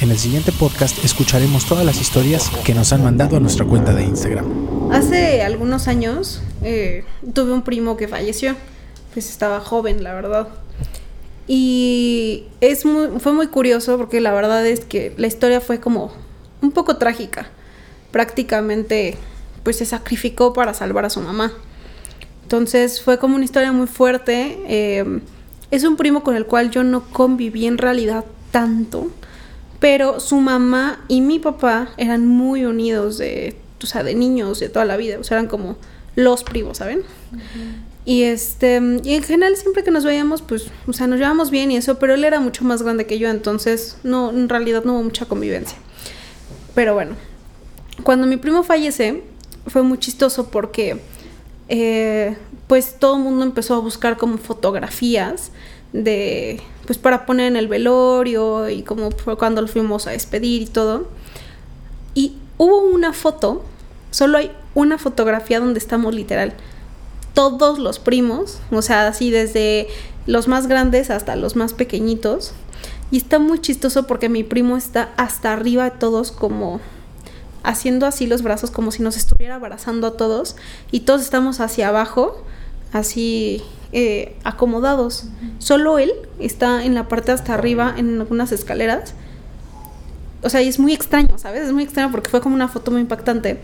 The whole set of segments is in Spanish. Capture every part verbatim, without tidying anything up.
En el siguiente podcast escucharemos todas las historias que nos han mandado a nuestra cuenta de Instagram. Hace algunos años eh, tuve un primo que falleció, pues estaba joven, la verdad. Y es muy, fue muy curioso porque la verdad es que la historia fue como un poco trágica. Prácticamente pues se sacrificó para salvar a su mamá. Entonces fue como una historia muy fuerte. Eh, es un primo con el cual yo no conviví en realidad tanto, pero su mamá y mi papá eran muy unidos de, o sea, de niños, de toda la vida. O sea, eran como los primos, ¿saben? Uh-huh. Y este, y en general siempre que nos veíamos, pues, o sea, nos llevábamos bien y eso, pero él era mucho más grande que yo, entonces no, en realidad no hubo mucha convivencia. Pero bueno, cuando mi primo fallece, fue muy chistoso porque eh, pues todo el mundo empezó a buscar como fotografías de, pues para poner en el velorio y como fue cuando lo fuimos a despedir y todo. Y hubo una foto, solo hay una fotografía donde estamos literal todos los primos, o sea, así desde los más grandes hasta los más pequeñitos. Y está muy chistoso porque mi primo está hasta arriba de todos como haciendo así los brazos, como si nos estuviera abrazando a todos, y todos estamos hacia abajo, así eh, acomodados. Uh-huh. Solo él está en la parte hasta arriba, en algunas escaleras. O sea, y es muy extraño, ¿sabes? Es muy extraño porque fue como una foto muy impactante.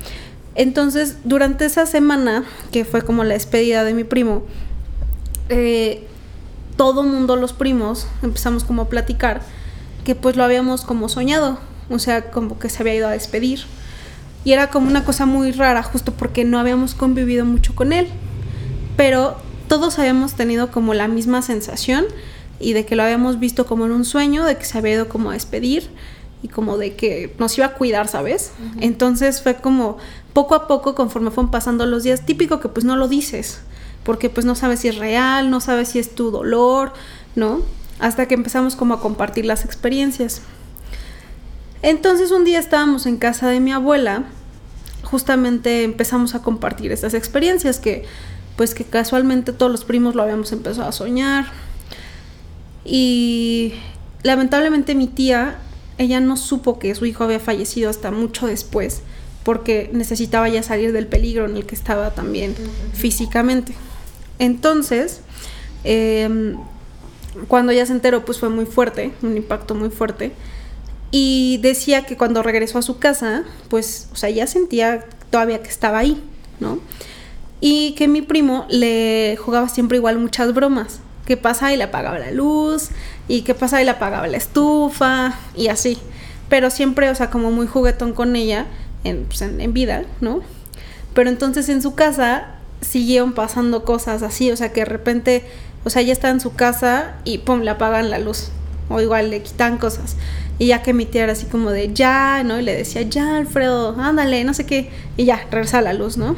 Entonces, durante esa semana, que fue como la despedida de mi primo, eh, todo mundo, los primos, empezamos como a platicar que pues lo habíamos como soñado, o sea, como que se había ido a despedir. Y era como una cosa muy rara, justo porque no habíamos convivido mucho con él, pero todos habíamos tenido como la misma sensación y de que lo habíamos visto como en un sueño, de que se había ido como a despedir y como de que nos iba a cuidar, ¿sabes? Uh-huh. Entonces fue como poco a poco, conforme fueron pasando los días, típico que pues no lo dices, porque pues no sabes si es real, no sabes si es tu dolor, ¿no? Hasta que empezamos como a compartir las experiencias. Entonces un día estábamos en casa de mi abuela, justamente empezamos a compartir estas experiencias que pues que casualmente todos los primos lo habíamos empezado a soñar. Y lamentablemente mi tía, ella no supo que su hijo había fallecido hasta mucho después, porque necesitaba ya salir del peligro en el que estaba también uh-huh. físicamente. Entonces, eh, cuando ella se enteró, pues fue muy fuerte, un impacto muy fuerte. Y decía que cuando regresó a su casa, pues, o sea, ya sentía todavía que estaba ahí, ¿no? Y que mi primo le jugaba siempre igual muchas bromas. Que pasaba y le apagaba la luz, y que pasaba y le apagaba la estufa, y así. Pero siempre, o sea, como muy juguetón con ella, en, pues en, en vida, ¿no? Pero entonces en su casa siguieron pasando cosas así, o sea, que de repente, o sea, ella está en su casa y pum, le apagan la luz, o igual le quitan cosas. Y ya que mi tía era así como de ya, ¿no? Y le decía, ya, Alfredo, ándale, no sé qué, y ya, regresa la luz, ¿no?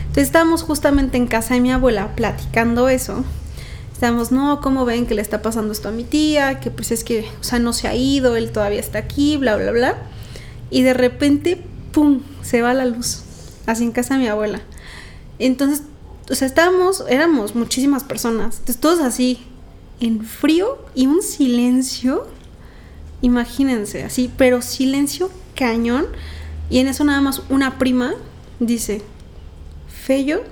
Entonces estábamos justamente en casa de mi abuela platicando eso. Estábamos, no, ¿cómo ven que le está pasando esto a mi tía? Que pues es que, o sea, no se ha ido, él todavía está aquí, bla, bla, bla. Y de repente, pum, se va la luz, así en casa de mi abuela. Entonces, o sea, estábamos, éramos muchísimas personas. Entonces todos así, en frío y un silencio, imagínense, así, pero silencio cañón. Y en eso nada más una prima dice, Feyo,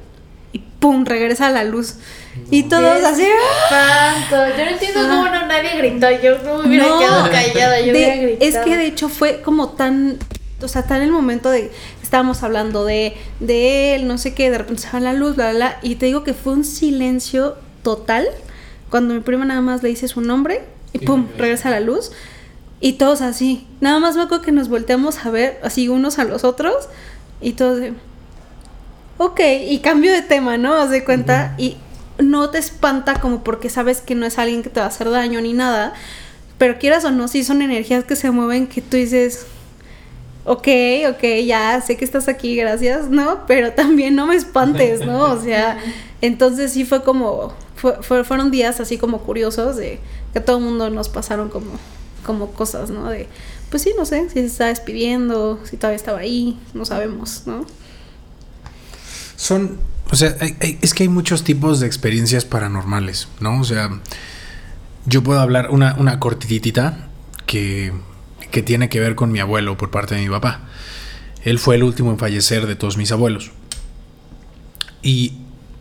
y pum, regresa la luz. No. Y todos así. ¡Espanto! Yo no entiendo ah. cómo no nadie gritó. Yo no me hubiera no, quedado callada, yo de, hubiera gritado. Es que de hecho fue como tan, o sea, tan el momento de, estábamos hablando de, de él, no sé qué, de repente se va la luz, bla, bla, bla. Y te digo que fue un silencio total. Cuando mi prima nada más le dice su nombre y sí, pum, regresa la luz. Y todos así. Nada más me acuerdo que nos volteamos a ver así unos a los otros. Y todos de, ok, y cambio de tema, ¿no? Haz de cuenta. Uh-huh. Y no te espanta como porque sabes que no es alguien que te va a hacer daño ni nada, pero quieras o no, sí son energías que se mueven que tú dices, ok, ok, ya sé que estás aquí, gracias, ¿no? Pero también no me espantes, ¿no? O sea, entonces sí fue como, fue, fue, fueron días así como curiosos de que a todo el mundo nos pasaron como, como cosas, ¿no? De, pues sí, no sé, si se está despidiendo, si todavía estaba ahí, no sabemos, ¿no? Son O sea, hay, hay, es que hay muchos tipos de experiencias paranormales, ¿no? O sea, yo puedo hablar una, una cortitita que, que tiene que ver con mi abuelo por parte de mi papá. Él fue el último en fallecer de todos mis abuelos. Y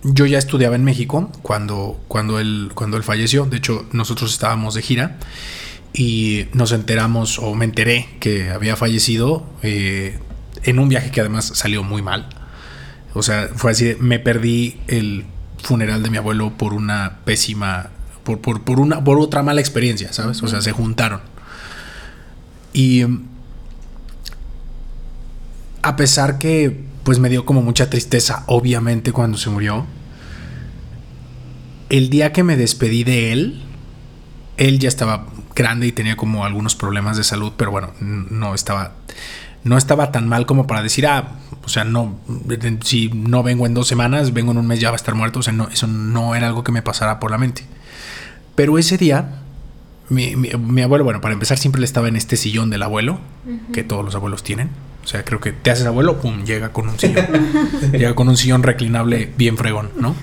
yo ya estudiaba en México cuando, cuando, él, cuando él falleció. De hecho, nosotros estábamos de gira y nos enteramos, o me enteré, que había fallecido eh, en un viaje que además salió muy mal. O sea, fue así de, me perdí el funeral de mi abuelo por una pésima, por, por, por, una, por otra mala experiencia, ¿sabes? O sea, se juntaron. Y a pesar que pues me dio como mucha tristeza, obviamente, cuando se murió, el día que me despedí de él, él ya estaba grande y tenía como algunos problemas de salud, pero bueno, no estaba... no estaba tan mal como para decir, ah, o sea, no, si no vengo en dos semanas, vengo en un mes, ya va a estar muerto. O sea, no, eso no era algo que me pasara por la mente. Pero ese día, mi, mi, mi abuelo, bueno, para empezar, siempre estaba en este sillón del abuelo, uh-huh. que todos los abuelos tienen. O sea, creo que te haces abuelo, pum, llega con un sillón. Llega con un sillón reclinable bien fregón, ¿no?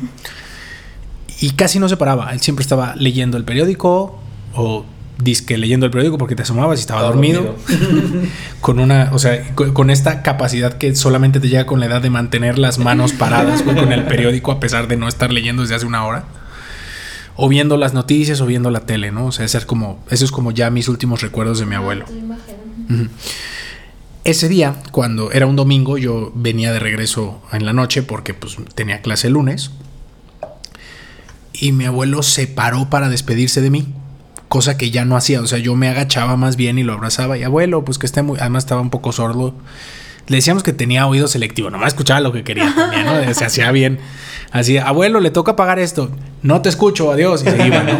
Y casi no se paraba. Él siempre estaba leyendo el periódico o... disque leyendo el periódico porque te asomabas y estaba dormido, dormido. Con una, o sea, con, con esta capacidad que solamente te llega con la edad de mantener las manos paradas con, con el periódico a pesar de no estar leyendo desde hace una hora, o viendo las noticias o viendo la tele, ¿no? O sea, ser como, eso es como ya mis últimos recuerdos de mi abuelo. Uh-huh. Ese día, cuando era un domingo, yo venía de regreso en la noche porque pues tenía clase el lunes, y mi abuelo se paró para despedirse de mí. Cosa que ya no hacía, o sea, yo me agachaba más bien y lo abrazaba. Y abuelo, pues que esté muy... Además estaba un poco sordo. Le decíamos que tenía oído selectivo, nomás escuchaba lo que quería también, ¿no? Se hacía bien. Así, abuelo, le toca pagar esto. No te escucho, adiós. Y se iba, ¿no?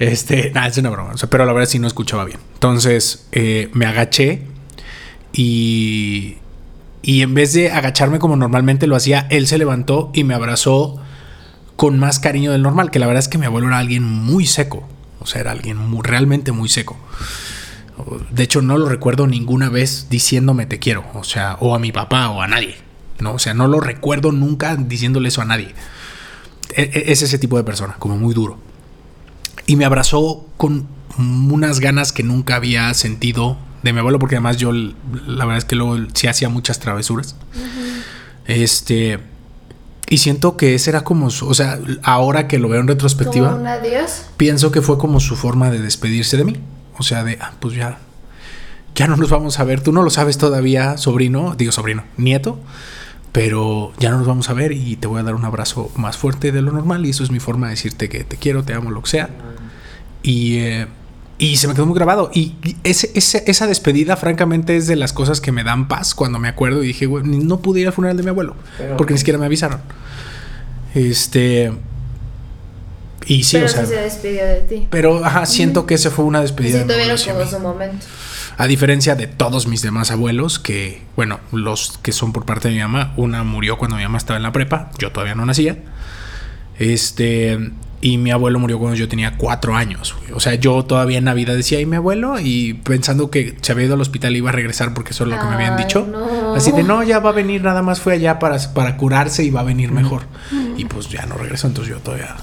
Este, nada, es una broma. O sea, pero la verdad sí no escuchaba bien. Entonces, eh, me agaché y... Y en vez de agacharme como normalmente lo hacía, él se levantó y me abrazó con más cariño del normal. Que la verdad es que mi abuelo era alguien muy seco. O sea, era alguien muy, realmente muy seco. De hecho, no lo recuerdo ninguna vez diciéndome te quiero. O sea, o a mi papá o a nadie, ¿no? O sea, no lo recuerdo nunca diciéndole eso a nadie. Es ese tipo de persona, como muy duro. Y me abrazó con unas ganas que nunca había sentido de mi abuelo, porque además yo, la verdad es que luego sí hacía muchas travesuras. Uh-huh. Este... Y siento que ese era como su... O sea, ahora que lo veo en retrospectiva... ¿Como un adiós? Pienso que fue como su forma de despedirse de mí. O sea, de... Ah, pues ya... Ya no nos vamos a ver. Tú no lo sabes todavía, sobrino. Digo, sobrino. Nieto. Pero ya no nos vamos a ver y te voy a dar un abrazo más fuerte de lo normal. Y eso es mi forma de decirte que te quiero, te amo, lo que sea. Y... Eh, y se me quedó muy grabado. Y ese, ese, esa despedida, francamente, es de las cosas que me dan paz cuando me acuerdo. Y dije, güey, no pude ir al funeral de mi abuelo. Pero porque ni siquiera me avisaron. Este. Y sí, pero o sea. Sí se despidió de ti. Pero, ajá, siento mm-hmm. que esa fue una despedida. Sí, tuvieron como su momento. A diferencia de todos mis demás abuelos, que, bueno, los que son por parte de mi mamá, una murió cuando mi mamá estaba en la prepa. Yo todavía no nacía. Este. Y mi abuelo murió cuando yo tenía cuatro años. O sea, yo todavía en Navidad decía, ¿y mi abuelo? Y pensando que se había ido al hospital y iba a regresar porque eso es lo que Ay, me habían dicho. No. Así de, no, ya va a venir, nada más fue allá para, para curarse y va a venir mejor. Mm. Y pues ya no regresó, entonces yo todavía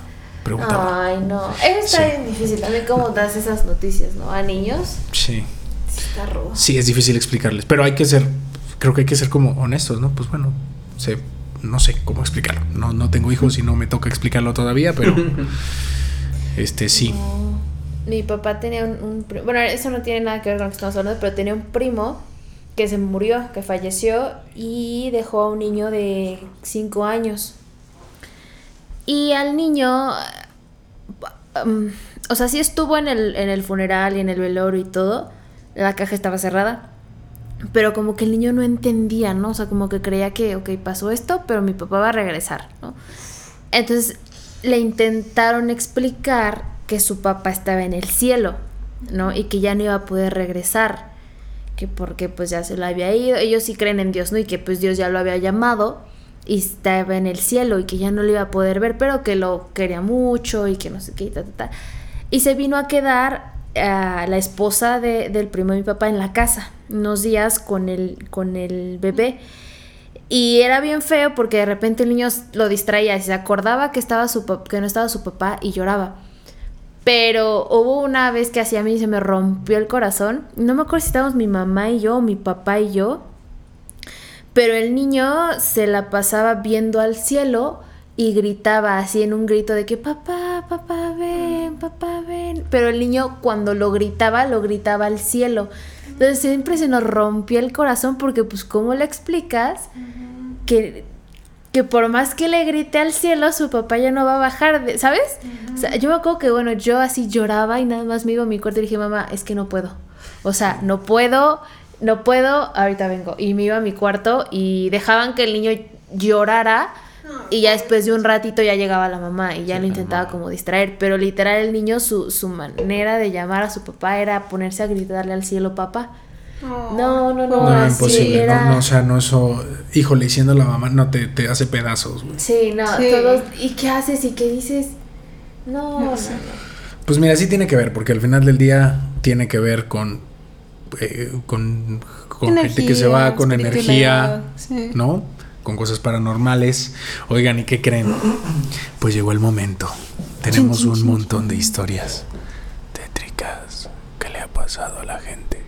preguntaba. Ay, no. Eso está sí. bien difícil. También cómo das esas noticias, ¿no? A niños. Sí. Está robo. Sí, es difícil explicarles. Pero hay que ser, creo que hay que ser como honestos, ¿no? Pues bueno, se... no sé cómo explicarlo, no, no tengo hijos y no me toca explicarlo todavía, pero este sí no. Mi papá tenía un, un primo, bueno, eso no tiene nada que ver con lo que estamos hablando, pero tenía un primo que se murió, que falleció y dejó a un niño de cinco años, y al niño um, o sea, sí estuvo en el, en el funeral y en el velorio y todo, la caja estaba cerrada. Pero como que el niño no entendía, ¿no? O sea, como que creía que, ok, pasó esto, pero mi papá va a regresar, ¿no? Entonces le intentaron explicar que su papá estaba en el cielo, ¿no? Y que ya no iba a poder regresar, que porque pues ya se lo había ido. Ellos sí creen en Dios, ¿no? Y que pues Dios ya lo había llamado y estaba en el cielo y que ya no lo iba a poder ver, pero que lo quería mucho y que no sé qué, y ta, ta, ta. Y se vino a quedar... a la esposa de, del primo de mi papá en la casa unos días con el, con el bebé, Y era bien feo porque de repente el niño lo distraía y se acordaba que, estaba su pap- que no estaba su papá y lloraba. Pero hubo una vez que así a mí se me rompió el corazón. No me acuerdo si estábamos mi mamá y yo o mi papá y yo. Pero el niño se la pasaba viendo al cielo y gritaba así en un grito de que papá, papá, ven, papá, ven. Pero el niño cuando lo gritaba, lo gritaba al cielo. Entonces siempre se nos rompió el corazón porque pues ¿cómo le explicas que, que por más que le grite al cielo su papá ya no va a bajar, de, ¿sabes? Uh-huh. O sea, yo me acuerdo que bueno, yo así lloraba y nada más me iba a mi cuarto y dije, mamá, es que no puedo. O sea, no puedo, no puedo, ahorita vengo. Y me iba a mi cuarto y dejaban que el niño llorara y ya después de un ratito ya llegaba la mamá y ya sí, lo intentaba mamá. Como distraer, pero literal el niño su, su manera de llamar a su papá era ponerse a gritarle al cielo papá. Oh. No, no, no, no era imposible, era... no, no, o sea, no eso, híjole, siendo la mamá no te, te hace pedazos, güey. Sí, no, sí. Todos, ¿y qué haces y qué dices? No, no, o sea, no. Pues mira, sí tiene que ver, porque al final del día tiene que ver con eh, con, con energía, gente que se va con energía, sí. ¿No? Con cosas paranormales. Oigan, ¿y qué creen? Pues llegó el momento. Tenemos un montón de historias tétricas que le ha pasado a la gente.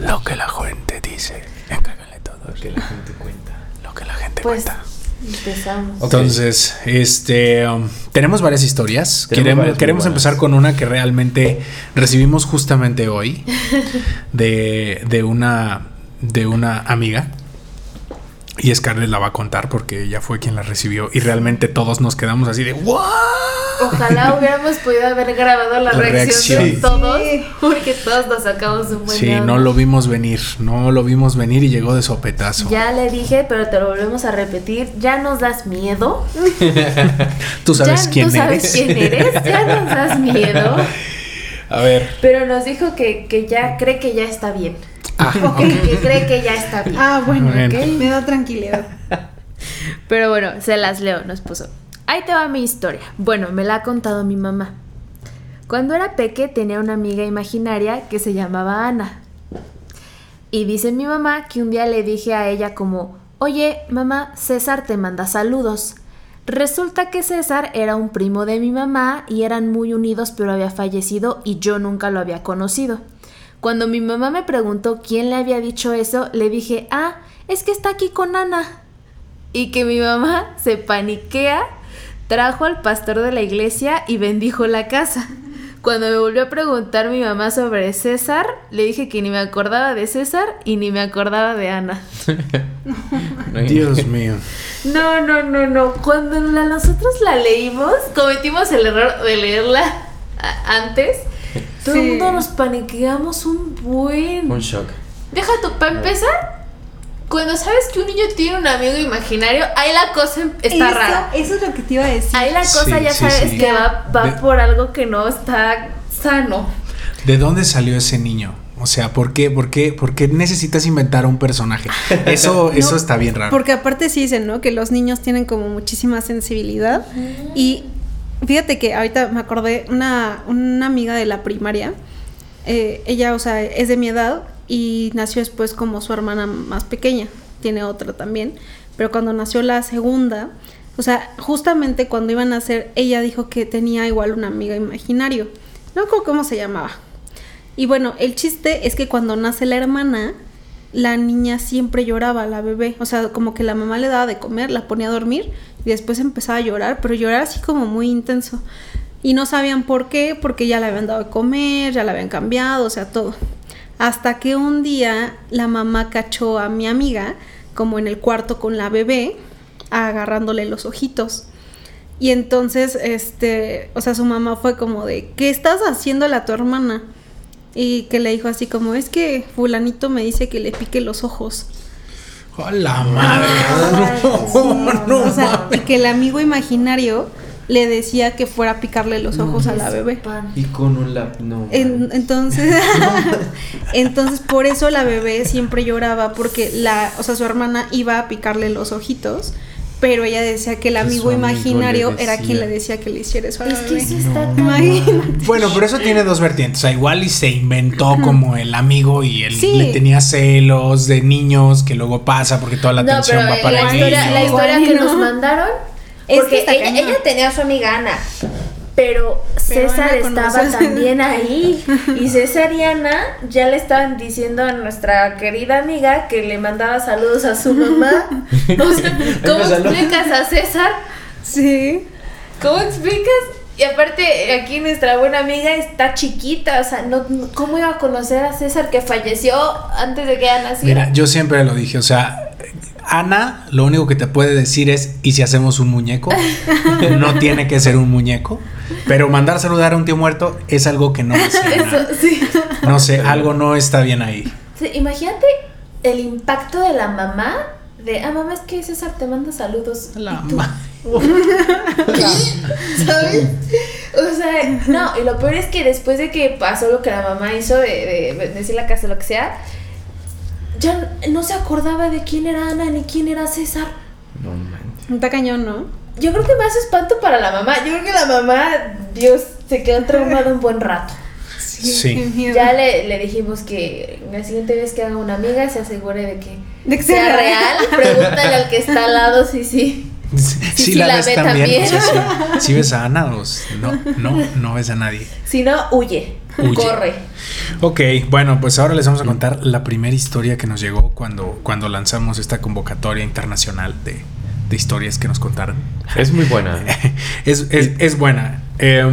Lo que la gente dice. Encárganle todos. Lo que la gente cuenta. Lo que la gente pues, cuenta. Empezamos. Okay. Entonces, este, um, tenemos varias historias. Tenemos queremos varias queremos empezar con una que realmente recibimos justamente hoy de, de una de una amiga. Y Scarlett la va a contar porque ella fue quien la recibió y realmente todos nos quedamos así de ¡wow! Ojalá hubiéramos podido haber grabado la, la reacción, reacción de todos, sí. Porque todos nos sacamos un buen. Sí, lado. no lo vimos venir, no lo vimos venir y llegó de sopetazo. Ya le dije, pero te lo volvemos a repetir, ya nos das miedo. Tú sabes ya, quién tú eres. Tú sabes quién eres, ya nos das miedo. A ver. Pero nos dijo que, que ya cree que ya está bien. Ah, okay. Que cree que ya está bien. Ah, bueno, bueno. Okay. Me da tranquilidad. Pero bueno, se las leo, nos puso. Ahí te va mi historia. Bueno, me la ha contado mi mamá. Cuando era peque tenía una amiga imaginaria que se llamaba Ana. Y dice mi mamá que un día le dije a ella como, oye, mamá, César te manda saludos. Resulta que César era un primo de mi mamá y eran muy unidos, pero había fallecido y yo nunca lo había conocido. Cuando mi mamá me preguntó quién le había dicho eso, le dije, ah, es que está aquí con Ana. Y que mi mamá se paniquea, trajo al pastor de la iglesia y bendijo la casa. Cuando me volvió a preguntar mi mamá sobre César, le dije que ni me acordaba de César y ni me acordaba de Ana. Dios mío. No, no, no, no. Cuando la, nosotros la leímos, cometimos el error de leerla antes. Todo sí. El mundo nos paniqueamos un buen... Un shock. Deja tu... Para empezar, cuando sabes que un niño tiene un amigo imaginario, ahí la cosa está eso, rara. Eso es lo que te iba a decir. Ahí la cosa sí, ya sí, sabes sí. que va, va de, por algo que no está sano. ¿De dónde salió ese niño? O sea, ¿por qué, por qué, por qué necesitas inventar a un personaje? Eso, no, eso está bien raro. Porque aparte sí dicen, ¿no? Que los niños tienen como muchísima sensibilidad mm. y... Fíjate que ahorita me acordé una, una amiga de la primaria, eh, ella, o sea, es de mi edad y nació después como su hermana más pequeña, tiene otra también, pero cuando nació la segunda, o sea, justamente cuando iban a nacer, ella dijo que tenía igual una amiga imaginario, no me acuerdo cómo se llamaba. Y bueno, el chiste es que cuando nace la hermana, la niña siempre lloraba, la bebé, o sea, como que la mamá le daba de comer, la ponía a dormir y después empezaba a llorar, pero llorar así como muy intenso y no sabían por qué, porque ya le habían dado de comer, ya la habían cambiado, o sea, todo. Hasta que un día la mamá cachó a mi amiga como en el cuarto con la bebé, agarrándole los ojitos. Y entonces, este, o sea, su mamá fue como de, ¿qué estás haciéndole a tu hermana? Y que le dijo así como, es que fulanito me dice que le pique los ojos. ¡Hola, madre! No, no, o sea, y que el amigo imaginario le decía que fuera a picarle los ojos no, a la bebé. Y con un lap, no. En, entonces, entonces por eso la bebé siempre lloraba, porque la, o sea, su hermana iba a picarle los ojitos pero ella decía que el amigo imaginario era quien le decía que le hiciera eso a la bebé. Es que eso está no. Imagínate. Bueno, pero eso tiene dos vertientes. O sea, igual y se inventó como el amigo y él sí. le tenía celos de niños, que luego pasa porque toda la no, atención va para la historia, niños. La historia que no. nos mandaron, porque es que ella, ella tenía a su amiga Ana, pero César pero estaba también ahí, y César y Ana ya le estaban diciendo a nuestra querida amiga que le mandaba saludos a su mamá. O sea, ¿cómo explicas a César? Sí. ¿Cómo explicas? Y aparte, aquí nuestra buena amiga está chiquita, o sea, no, ¿cómo iba a conocer a César que falleció antes de que Ana naciera? Mira, yo siempre lo dije, o sea, Ana, lo único que te puede decir es, ¿y si hacemos un muñeco? No tiene que ser un muñeco, pero mandar saludar a un tío muerto es algo que no hace nada. Eso, sí. No sé, algo no está bien ahí. Sí, imagínate el impacto de la mamá, de, ah, mamá, es que César te manda saludos. La mamá. ¿Sabes? O sea, no, y lo peor es que después de que pasó lo que la mamá hizo, de, de decir la casa, lo que sea, ya no se acordaba de quién era Ana ni quién era César. No manches. Está cañón, ¿no? Yo creo que más espanto para la mamá. Yo creo que la mamá, Dios, se quedó traumada un buen rato. Sí. sí. Ya le, le dijimos que la siguiente vez que haga una amiga se asegure de que, de que sea, sea real. Pregúntale al que está al lado si sí. Sí, sí, sí, la, la ves ve también. también. O sea, si, si ves a Ana, pues, no, no, no ves a nadie. Si no, huye. Huye. Corre. Ok, bueno, pues ahora les vamos a contar la primera historia que nos llegó cuando, cuando lanzamos esta convocatoria internacional de, de historias que nos contaron. Es muy buena. es, es, es buena. Eh,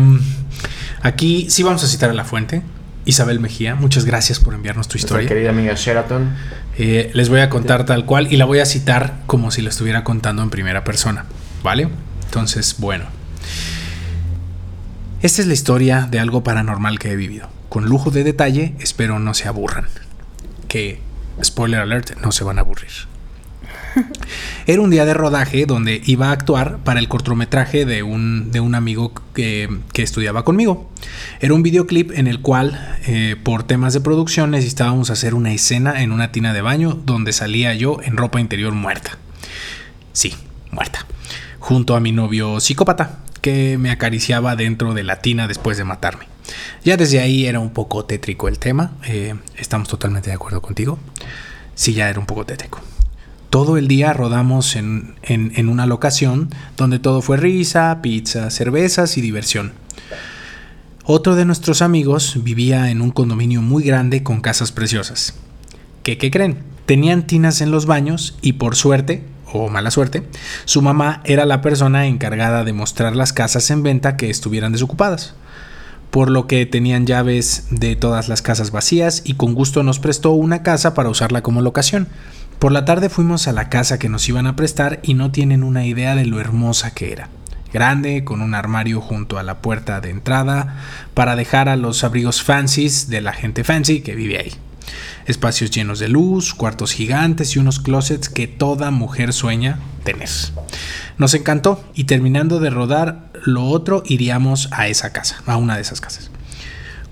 aquí sí vamos a citar a la fuente. Isabel Mejía, muchas gracias por enviarnos tu historia. Nuestra querida amiga Sheraton. Eh, les voy a contar tal cual y la voy a citar como si la estuviera contando en primera persona, ¿vale? Entonces, bueno. Esta es la historia de algo paranormal que he vivido. Con lujo de detalle, espero no se aburran. Que, spoiler alert, no se van a aburrir. Era un día de rodaje donde iba a actuar para el cortometraje de un, de un amigo que, que estudiaba conmigo. Era un videoclip en el cual, eh, por temas de producción, necesitábamos hacer una escena en una tina de baño donde salía yo en ropa interior muerta. Sí, muerta. Junto a mi novio psicópata, que me acariciaba dentro de la tina después de matarme. Ya desde ahí era un poco tétrico el tema. Eh, estamos totalmente de acuerdo contigo. Sí, ya era un poco tétrico. Todo el día rodamos en, en, en una locación donde todo fue risa, pizza, cervezas y diversión. Otro de nuestros amigos vivía en un condominio muy grande con casas preciosas. ¿Qué, qué creen? Tenían tinas en los baños y por suerte... o mala suerte, su mamá era la persona encargada de mostrar las casas en venta que estuvieran desocupadas, por lo que tenían llaves de todas las casas vacías y con gusto nos prestó una casa para usarla como locación. Por la tarde fuimos a la casa que nos iban a prestar y no tienen una idea de lo hermosa que era. Grande, con un armario junto a la puerta de entrada para dejar a los abrigos fancies de la gente fancy que vive ahí. Espacios llenos de luz, cuartos gigantes y unos closets que toda mujer sueña tener. Nos encantó y terminando de rodar lo otro iríamos a esa casa, a una de esas casas.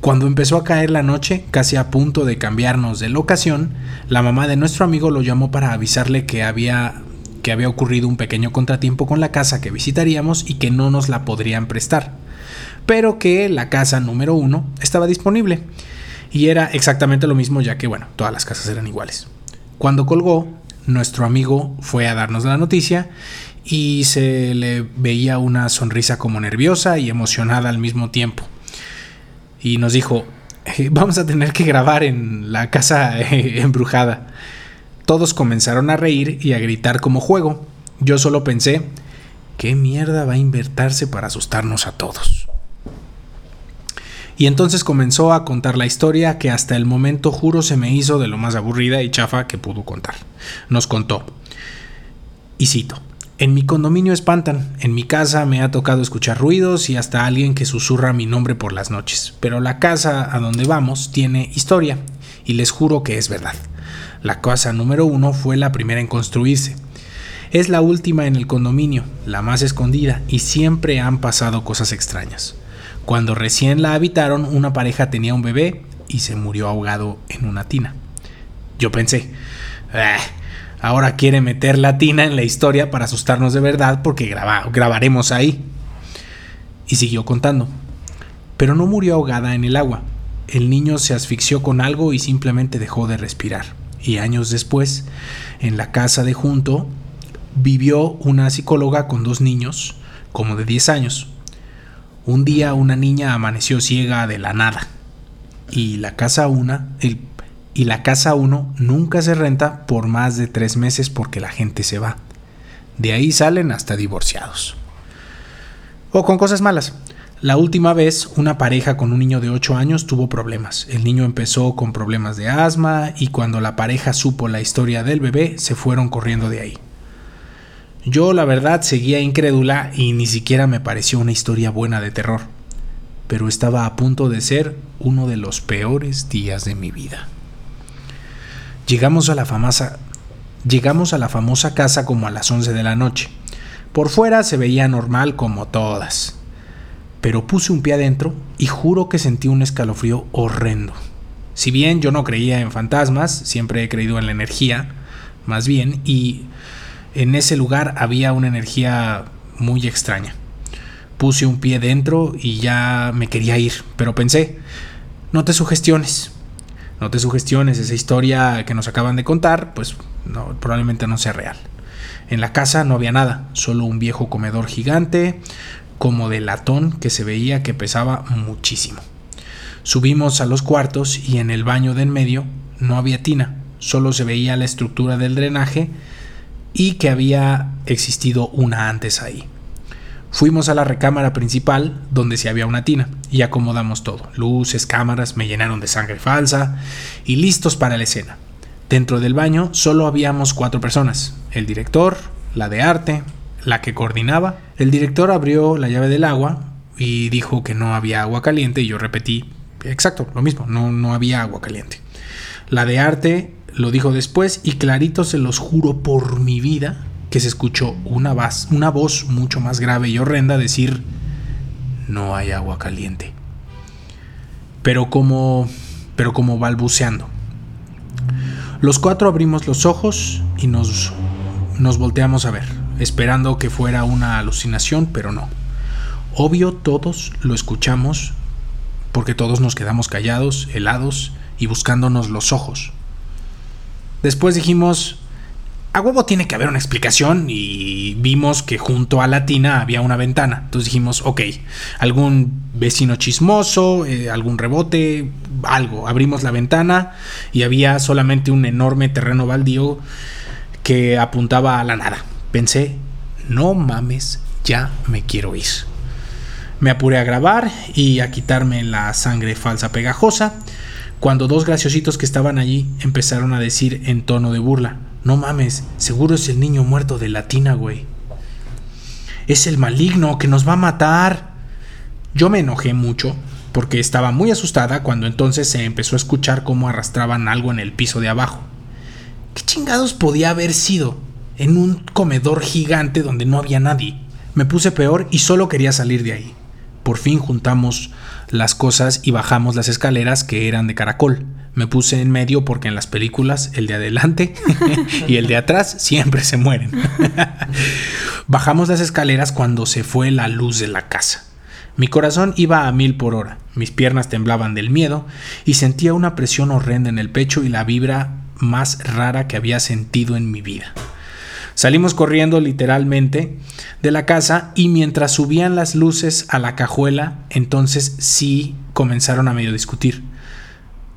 Cuando empezó a caer la noche, casi a punto de cambiarnos de locación, la mamá de nuestro amigo lo llamó para avisarle que había, que había ocurrido un pequeño contratiempo con la casa que visitaríamos y que no nos la podrían prestar, pero que la casa número uno estaba disponible. Y era exactamente lo mismo, ya que, bueno, todas las casas eran iguales. Cuando colgó, nuestro amigo fue a darnos la noticia y se le veía una sonrisa como nerviosa y emocionada al mismo tiempo. Y nos dijo, vamos a tener que grabar en la casa embrujada. Todos comenzaron a reír y a gritar como juego. Yo solo pensé, ¿qué mierda va a inventarse para asustarnos a todos? Y entonces comenzó a contar la historia que hasta el momento juro se me hizo de lo más aburrida y chafa que pudo contar. Nos contó, y cito, en mi condominio espantan, en mi casa me ha tocado escuchar ruidos y hasta alguien que susurra mi nombre por las noches, pero la casa a donde vamos tiene historia y les juro que es verdad. La casa número uno fue la primera en construirse. Es la última en el condominio, la más escondida y siempre han pasado cosas extrañas. Cuando recién la habitaron, una pareja tenía un bebé y se murió ahogado en una tina. Yo pensé, ahora quiere meter Latina en la historia para asustarnos de verdad porque graba, grabaremos ahí. Y siguió contando. Pero no murió ahogada en el agua. El niño se asfixió con algo y simplemente dejó de respirar. Y años después, en la casa de junto, vivió una psicóloga con dos niños, como de diez años. Un día una niña amaneció ciega de la nada. Y la casa una, el, y la casa uno nunca se renta por más de tres meses porque la gente se va. De ahí salen hasta divorciados. O con cosas malas. La última vez, una pareja con un niño de ocho años tuvo problemas. El niño empezó con problemas de asma y cuando la pareja supo la historia del bebé, se fueron corriendo de ahí. Yo, la verdad, seguía incrédula y ni siquiera me pareció una historia buena de terror. Pero estaba a punto de ser uno de los peores días de mi vida. Llegamos a la famosa, llegamos a la famosa casa como a las once de la noche. Por fuera se veía normal como todas. Pero puse un pie adentro y juro que sentí un escalofrío horrendo. Si bien yo no creía en fantasmas, siempre he creído en la energía, más bien, y en ese lugar había una energía muy extraña. Puse un pie dentro y ya me quería ir, pero pensé, no te sugestiones, no te sugestiones, esa historia que nos acaban de contar, pues no, probablemente no sea real. En la casa no había nada, solo un viejo comedor gigante, como de latón que se veía que pesaba muchísimo. Subimos a los cuartos y en el baño de en medio no había tina, solo se veía la estructura del drenaje y que había existido una antes ahí. Fuimos a la recámara principal donde sí había una tina y acomodamos todo, luces, cámaras, me llenaron de sangre falsa y listos para la escena. Dentro del baño solo habíamos cuatro personas, el director, la de arte, la que coordinaba. El director abrió la llave del agua y dijo que no había agua caliente y yo repetí exacto lo mismo, no, no había agua caliente. La de arte lo dijo después y clarito, se los juro por mi vida, que se escuchó una voz, una voz mucho más grave y horrenda decir no hay agua caliente, pero como, pero como balbuceando. Los cuatro abrimos los ojos y nos, nos volteamos a ver, esperando que fuera una alucinación, pero no. Obvio, todos lo escuchamos porque todos nos quedamos callados, helados y buscándonos los ojos. Después dijimos, a huevo tiene que haber una explicación, y vimos que junto a la tina había una ventana. Entonces dijimos, ok, algún vecino chismoso, eh, algún rebote, algo. Abrimos la ventana y había solamente un enorme terreno baldío que apuntaba a la nada. Pensé, no mames, ya me quiero ir. Me apuré a grabar y a quitarme la sangre falsa pegajosa, cuando dos graciositos que estaban allí empezaron a decir en tono de burla, no mames, seguro es el niño muerto de la tina, güey. Es el maligno que nos va a matar. Yo me enojé mucho porque estaba muy asustada cuando entonces se empezó a escuchar cómo arrastraban algo en el piso de abajo. ¿Qué chingados podía haber sido? En un comedor gigante donde no había nadie. Me puse peor y solo quería salir de ahí. Por fin juntamos las cosas y bajamos las escaleras que eran de caracol. Me puse en medio porque en las películas el de adelante y el de atrás siempre se mueren. Bajamos las escaleras cuando se fue la luz de la casa. Mi corazón iba a mil por hora. Mis piernas temblaban del miedo y sentía una presión horrenda en el pecho y la vibra más rara que había sentido en mi vida. Salimos corriendo literalmente de la casa y mientras subían las luces a la cajuela, entonces sí comenzaron a medio discutir.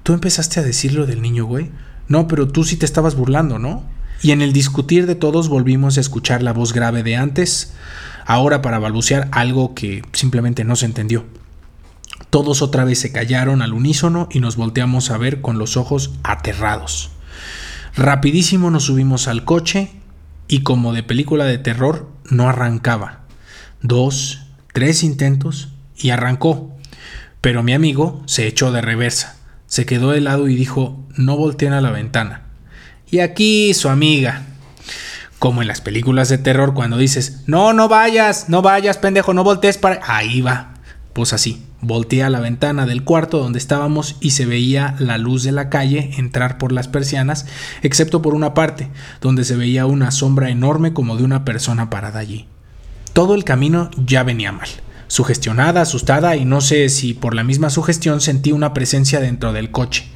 ¿Tú empezaste a decir lo del niño, güey? No, pero tú sí te estabas burlando, ¿no? Y en el discutir de todos volvimos a escuchar la voz grave de antes, ahora para balbucear algo que simplemente no se entendió. Todos otra vez se callaron al unísono y nos volteamos a ver con los ojos aterrados. Rapidísimo nos subimos al coche. Y como de película de terror, no arrancaba. Dos, tres intentos y arrancó. Pero mi amigo se echó de reversa. Se quedó helado y dijo, no volteen a la ventana. Y aquí su amiga. Como en las películas de terror cuando dices, no, no vayas, no vayas, pendejo, no voltees para... Ahí va. Pues así, Volteé a la ventana del cuarto donde estábamos y se veía la luz de la calle entrar por las persianas, excepto por una parte, donde se veía una sombra enorme como de una persona parada allí. Todo el camino ya venía mal, sugestionada, asustada, y no sé si por la misma sugestión sentí una presencia dentro del coche.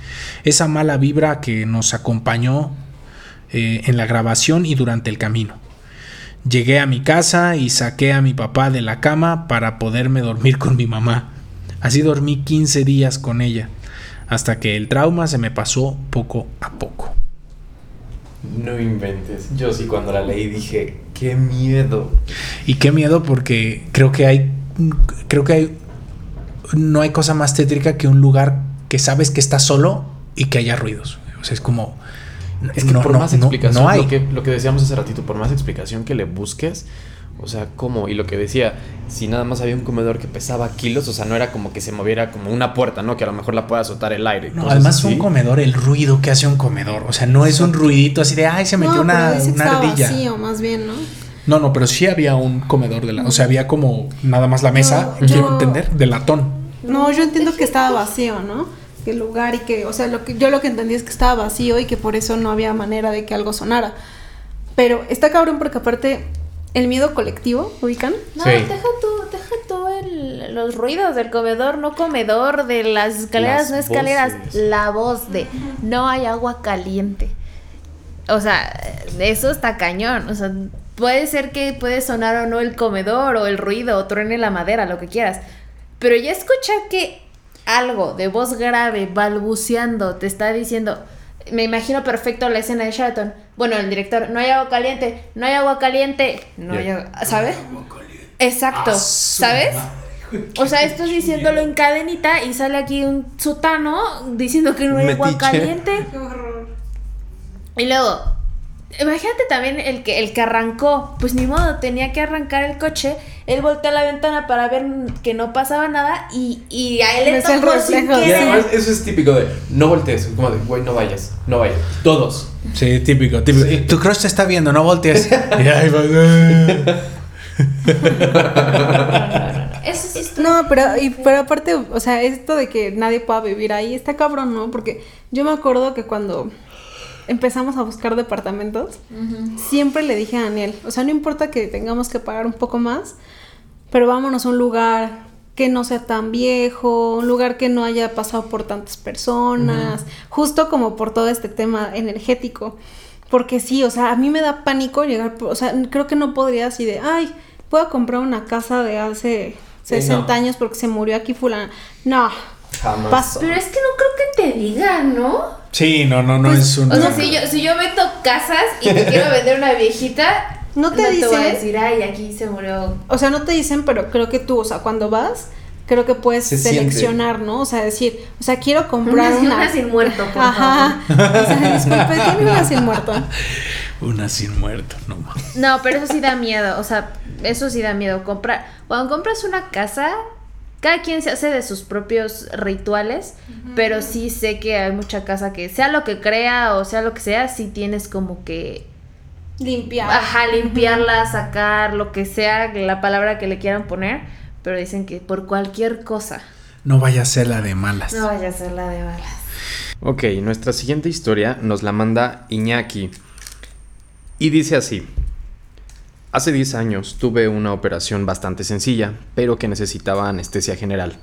Esa mala vibra que nos acompañó eh, en la grabación y durante el camino. Llegué a mi casa y saqué a mi papá de la cama para poderme dormir con mi mamá. Así dormí quince días con ella, hasta que el trauma se me pasó poco a poco. No inventes. Yo sí, cuando la leí dije, ¡qué miedo! Y qué miedo, porque creo que hay... Creo que hay... No hay cosa más tétrica que un lugar que sabes que está solo y que haya ruidos. O sea, es como... Es que no, por no, más explicación, no, no lo, que, lo que decíamos hace ratito, por más explicación que le busques... O sea, ¿cómo? Y lo que decía, si nada más había un comedor que pesaba kilos, o sea, no era como que se moviera como una puerta, ¿no? Que a lo mejor la pueda azotar el aire. No, además así. Un comedor, el ruido que hace un comedor, o sea, no es un ruidito así de, ay, se metió no, una, pero una ardilla. Sí, o más bien, ¿no? No, no, pero sí había un comedor de la, o sea, había como nada más la mesa, no, quiero yo, entender, de latón. No, yo entiendo que estaba vacío, ¿no? El lugar y que, o sea, lo que, yo lo que entendí es que estaba vacío y que por eso no había manera de que algo sonara. Pero está cabrón porque aparte... El miedo colectivo, ¿ubican? No, sí. deja tú, deja tú el, los ruidos del comedor, no comedor, de las escaleras, las no escaleras, voces. La voz de no hay agua caliente. O sea, eso está cañón. O sea, puede ser que puede sonar o no el comedor, o el ruido, o truene la madera, lo que quieras. Pero ya escuchar que algo de voz grave, balbuceando, te está diciendo... Me imagino perfecto la escena de Sheraton. Bueno, el director, no hay agua caliente, no hay agua caliente, no hay agua, ¿sabes? Exacto, ¿sabes? O sea, estás diciéndolo en cadenita y sale aquí un sotano diciendo que no hay agua caliente. Y luego, imagínate también el que, el que arrancó, pues ni modo, tenía que arrancar el coche. Él volteó a la ventana para ver que no pasaba nada y, y a él le tocó sin querer. Y además eso es típico de, no voltees, como de, güey, no vayas, no vayas, todos. Sí, típico, típico. Sí. Tu crush te está viendo, no voltees. Eso sí está... No, pero, y, pero aparte, o sea, esto de que nadie pueda vivir ahí está cabrón, ¿no? Porque yo me acuerdo que cuando... empezamos a buscar departamentos, uh-huh. Siempre le dije a Daniel, o sea, no importa que tengamos que pagar un poco más, pero vámonos a un lugar que no sea tan viejo, un lugar que no haya pasado por tantas personas, uh-huh. Justo como por todo este tema energético, porque sí, o sea, a mí me da pánico llegar, o sea, creo que no podría así de, ay, puedo comprar una casa de hace sesenta sí, no. años porque se murió aquí fulana, no, jamás. Paso. Pero es que no creo que te digan, ¿no? Sí, no, no, no pues, es un... O sea, si yo, si yo meto casas y me quiero vender una viejita, no te no dicen... te voy a decir, ay, aquí se murió. O sea, no te dicen, pero creo que tú, o sea, cuando vas, creo que puedes se seleccionar, siente. ¿No? O sea, decir, o sea, quiero comprar una... Una, una sin muerto, por ajá. favor. Ajá. O sea, disculpe, tiene una sin muerto. Una sin muerto, no más. No, pero eso sí da miedo, o sea, eso sí da miedo. Comprar... Cuando compras una casa... Cada quien se hace de sus propios rituales, uh-huh. Pero sí sé que hay mucha casa que, sea lo que crea o sea lo que sea, sí tienes como que... Limpiar. Ajá, limpiarla, uh-huh. Sacar, lo que sea, la palabra que le quieran poner, pero dicen que por cualquier cosa. No vaya a ser la de malas. No vaya a ser la de malas. Ok, nuestra siguiente historia nos la manda Iñaki. Y dice así... Hace diez años tuve una operación bastante sencilla, pero que necesitaba anestesia general.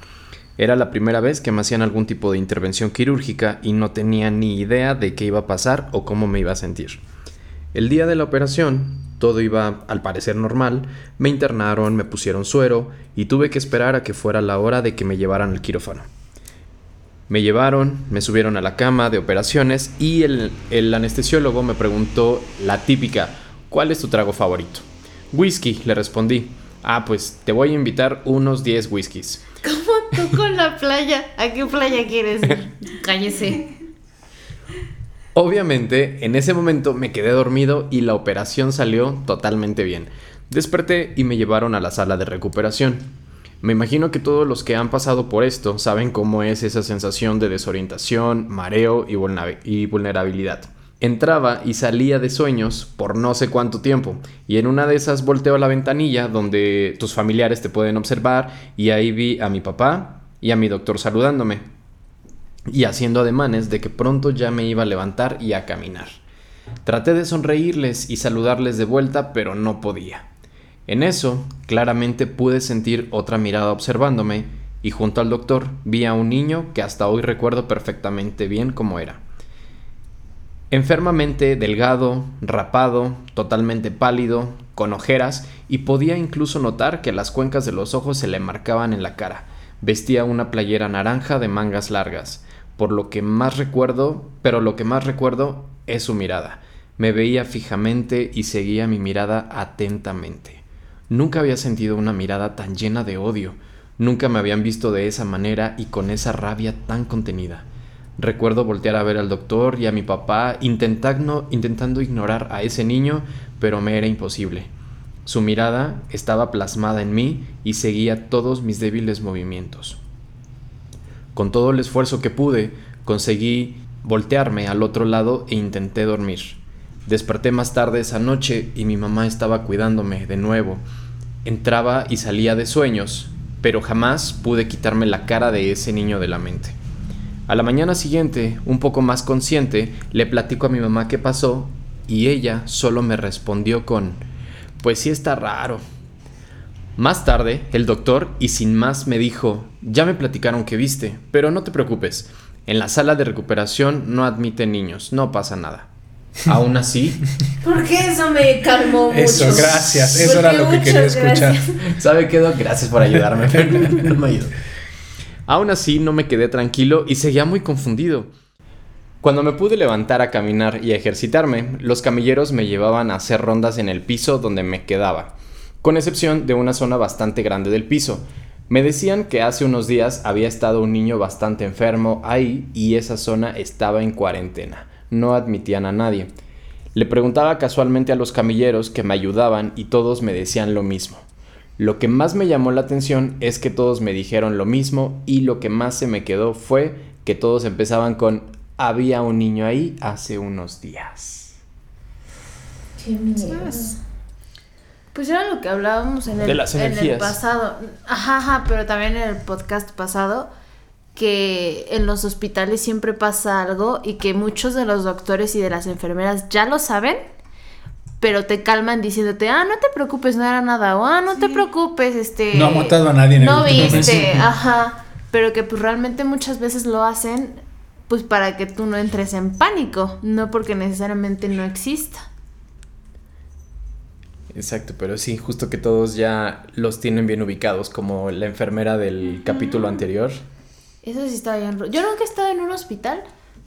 Era la primera vez que me hacían algún tipo de intervención quirúrgica y no tenía ni idea de qué iba a pasar o cómo me iba a sentir. El día de la operación, todo iba al parecer normal, me internaron, me pusieron suero y tuve que esperar a que fuera la hora de que me llevaran al quirófano. Me llevaron, me subieron a la cama de operaciones y el, el anestesiólogo me preguntó la típica, ¿cuál es tu trago favorito? Whisky, le respondí. Ah, pues te voy a invitar unos diez whiskies. ¿Cómo tú con la playa? ¿A qué playa quieres ir? Cállese. Obviamente, en ese momento me quedé dormido y la operación salió totalmente bien. Desperté y me llevaron a la sala de recuperación. Me imagino que todos los que han pasado por esto saben cómo es esa sensación de desorientación, mareo y, vulner- y vulnerabilidad. Entraba y salía de sueños por no sé cuánto tiempo y en una de esas volteo a la ventanilla donde tus familiares te pueden observar y ahí vi a mi papá, y a mi doctor saludándome y haciendo ademanes de que pronto ya me iba a levantar y a caminar. Traté de sonreírles y saludarles de vuelta, pero no podía. En eso, claramente pude sentir otra mirada observándome, y junto al doctor vi a un niño que hasta hoy recuerdo perfectamente bien cómo era. Enfermamente delgado, rapado, totalmente pálido, con ojeras, y podía incluso notar que las cuencas de los ojos se le marcaban en la cara. Vestía una playera naranja de mangas largas, por lo que más recuerdo, pero lo que más recuerdo es su mirada. Me veía fijamente y seguía mi mirada atentamente. Nunca había sentido una mirada tan llena de odio. Nunca me habían visto de esa manera y con esa rabia tan contenida. Recuerdo voltear a ver al doctor y a mi papá intentando, intentando ignorar a ese niño, pero me era imposible. Su mirada estaba plasmada en mí y seguía todos mis débiles movimientos. Con todo el esfuerzo que pude, conseguí voltearme al otro lado e intenté dormir. Desperté más tarde esa noche y mi mamá estaba cuidándome de nuevo. Entraba y salía de sueños, pero jamás pude quitarme la cara de ese niño de la mente. A la mañana siguiente, un poco más consciente, le platico a mi mamá qué pasó y ella solo me respondió con: pues sí está raro. Más tarde, el doctor y sin más me dijo: ya me platicaron que viste, pero no te preocupes. En la sala de recuperación no admiten niños, no pasa nada. Aún así... porque eso me calmó mucho. Eso, gracias, eso porque era lo que quería escuchar. Gracias. ¿Sabe qué, Doc? Gracias por ayudarme. No me ayudó. Aún así no me quedé tranquilo y seguía muy confundido. Cuando me pude levantar a caminar y a ejercitarme, los camilleros me llevaban a hacer rondas en el piso donde me quedaba, con excepción de una zona bastante grande del piso. Me decían que hace unos días había estado un niño bastante enfermo ahí y esa zona estaba en cuarentena. No admitían a nadie. Le preguntaba casualmente a los camilleros que me ayudaban y todos me decían lo mismo. Lo que más me llamó la atención es que todos me dijeron lo mismo y lo que más se me quedó fue que todos empezaban con: había un niño ahí hace unos días. ¿Qué más? Pues era lo que hablábamos en el, de las energías. En el pasado. Ajá, ajá, pero también en el podcast pasado, que en los hospitales siempre pasa algo y que muchos de los doctores y de las enfermeras ya lo saben, pero te calman diciéndote: ah, no te preocupes, no era nada, o ah, no sí. te preocupes, este... no ha matado a nadie en no el último viste, mes. Ajá, pero que pues realmente muchas veces lo hacen pues para que tú no entres en pánico, no porque necesariamente no exista. Exacto, pero sí, justo que todos ya los tienen bien ubicados, como la enfermera del mm. capítulo anterior. Eso sí está bien. Yo nunca he estado en un hospital,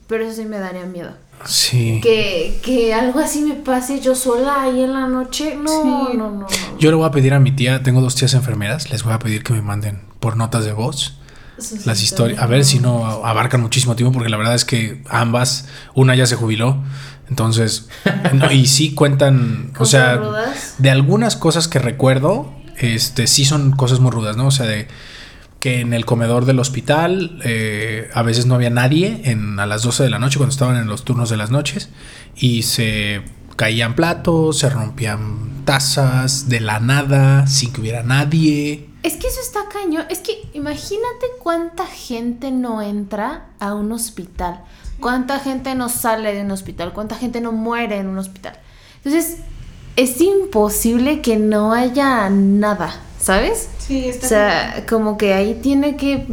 pero eso sí me daría miedo. Sí. Que, que algo así me pase yo sola ahí en la noche. No, sí. no, no, no. Yo le voy a pedir a mi tía, tengo dos tías enfermeras, les voy a pedir que me manden por notas de voz Sus las historias. historias. A ver si no abarcan muchísimo tiempo, porque la verdad es que ambas, una ya se jubiló. Entonces, no, y sí cuentan, o sea, rudas? de algunas cosas que recuerdo, este, sí son cosas muy rudas, ¿no? O sea, de que en el comedor del hospital eh, a veces no había nadie en, a las doce de la noche, cuando estaban en los turnos de las noches, y se caían platos, se rompían tazas de la nada, sin que hubiera nadie. Es que eso está cañón. Es que imagínate cuánta gente no entra a un hospital. ¿Cuánta gente no sale de un hospital? ¿Cuánta gente no muere en un hospital? Entonces, es imposible que no haya nada, ¿sabes? Sí, está O sea, bien. Como que ahí tiene que...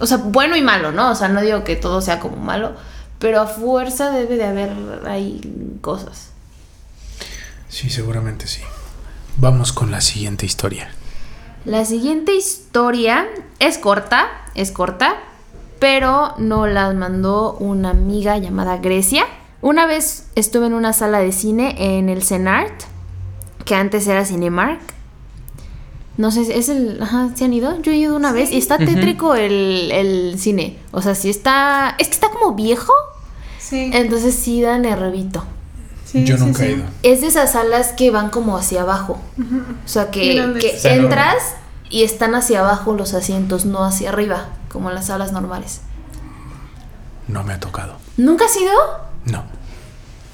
O sea, bueno y malo, ¿no? O sea, no digo que todo sea como malo, pero a fuerza debe de haber ahí cosas. Sí, seguramente sí. Vamos con la siguiente historia. La siguiente historia es corta, es corta. Pero nos las mandó una amiga llamada Grecia. Una vez estuve en una sala de cine en el Cenart, que antes era Cinemark. No sé, es el... Ajá, ¿se han ido? Yo he ido una sí. vez y está tétrico uh-huh. el, el cine. O sea, sí está... Es que está como viejo. Sí. Entonces sí da nervito. Sí, Yo sí, nunca sí. he ido. Es de esas salas que van como hacia abajo. Uh-huh. O sea, que, que se entras... Logra. Y están hacia abajo los asientos, no hacia arriba, como en las salas normales. No me ha tocado. ¿Nunca has ido? No.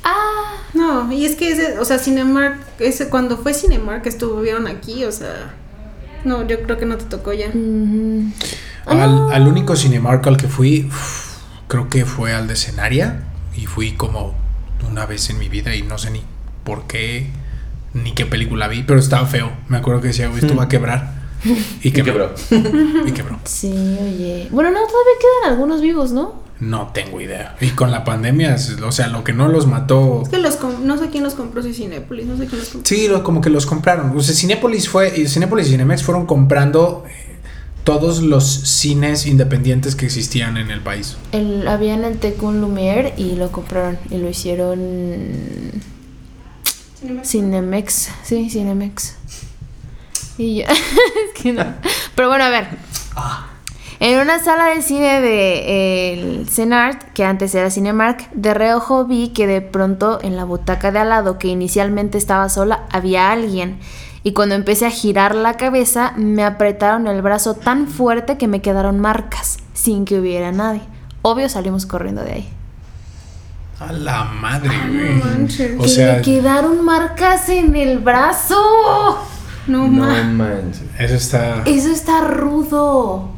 Ah. No, y es que, ese, o sea, Cinemark, ese, cuando fue Cinemark estuvieron aquí, o sea, no, yo creo que no te tocó ya. Mm-hmm. Al, al único Cinemark al que fui, uf, creo que fue al de Cenaria, y fui como una vez en mi vida y no sé ni por qué ni qué película vi, pero estaba feo. Me acuerdo que decía, esto va a quebrar. Y quebró. Y quebró. Sí, oye. Bueno, no, todavía quedan algunos vivos, ¿no? No tengo idea. Y con la pandemia, o sea, lo que no los mató... Es que los com- no sé quién los compró, si Cinépolis, no sé quién los compró. Sí, lo, como que los compraron. O sea, Cinépolis fue... Cinépolis y Cinemex fueron comprando... Eh, todos los cines independientes que existían en el país. El, había en el Tecún Lumière y lo compraron y lo hicieron Cinemex. Cinemex, sí, Cinemex. Y yo, es que no. Pero bueno, a ver. Ah. En una sala de cine de el Cenart, que antes era Cinemark, de reojo vi que de pronto en la butaca de al lado, que inicialmente estaba sola, había alguien. Y cuando empecé a girar la cabeza, me apretaron el brazo tan fuerte que me quedaron marcas, sin que hubiera nadie. Obvio, salimos corriendo de ahí. A la madre, güey. O sea, me quedaron marcas en el brazo. No, no man- manches. Eso está... Eso está rudo.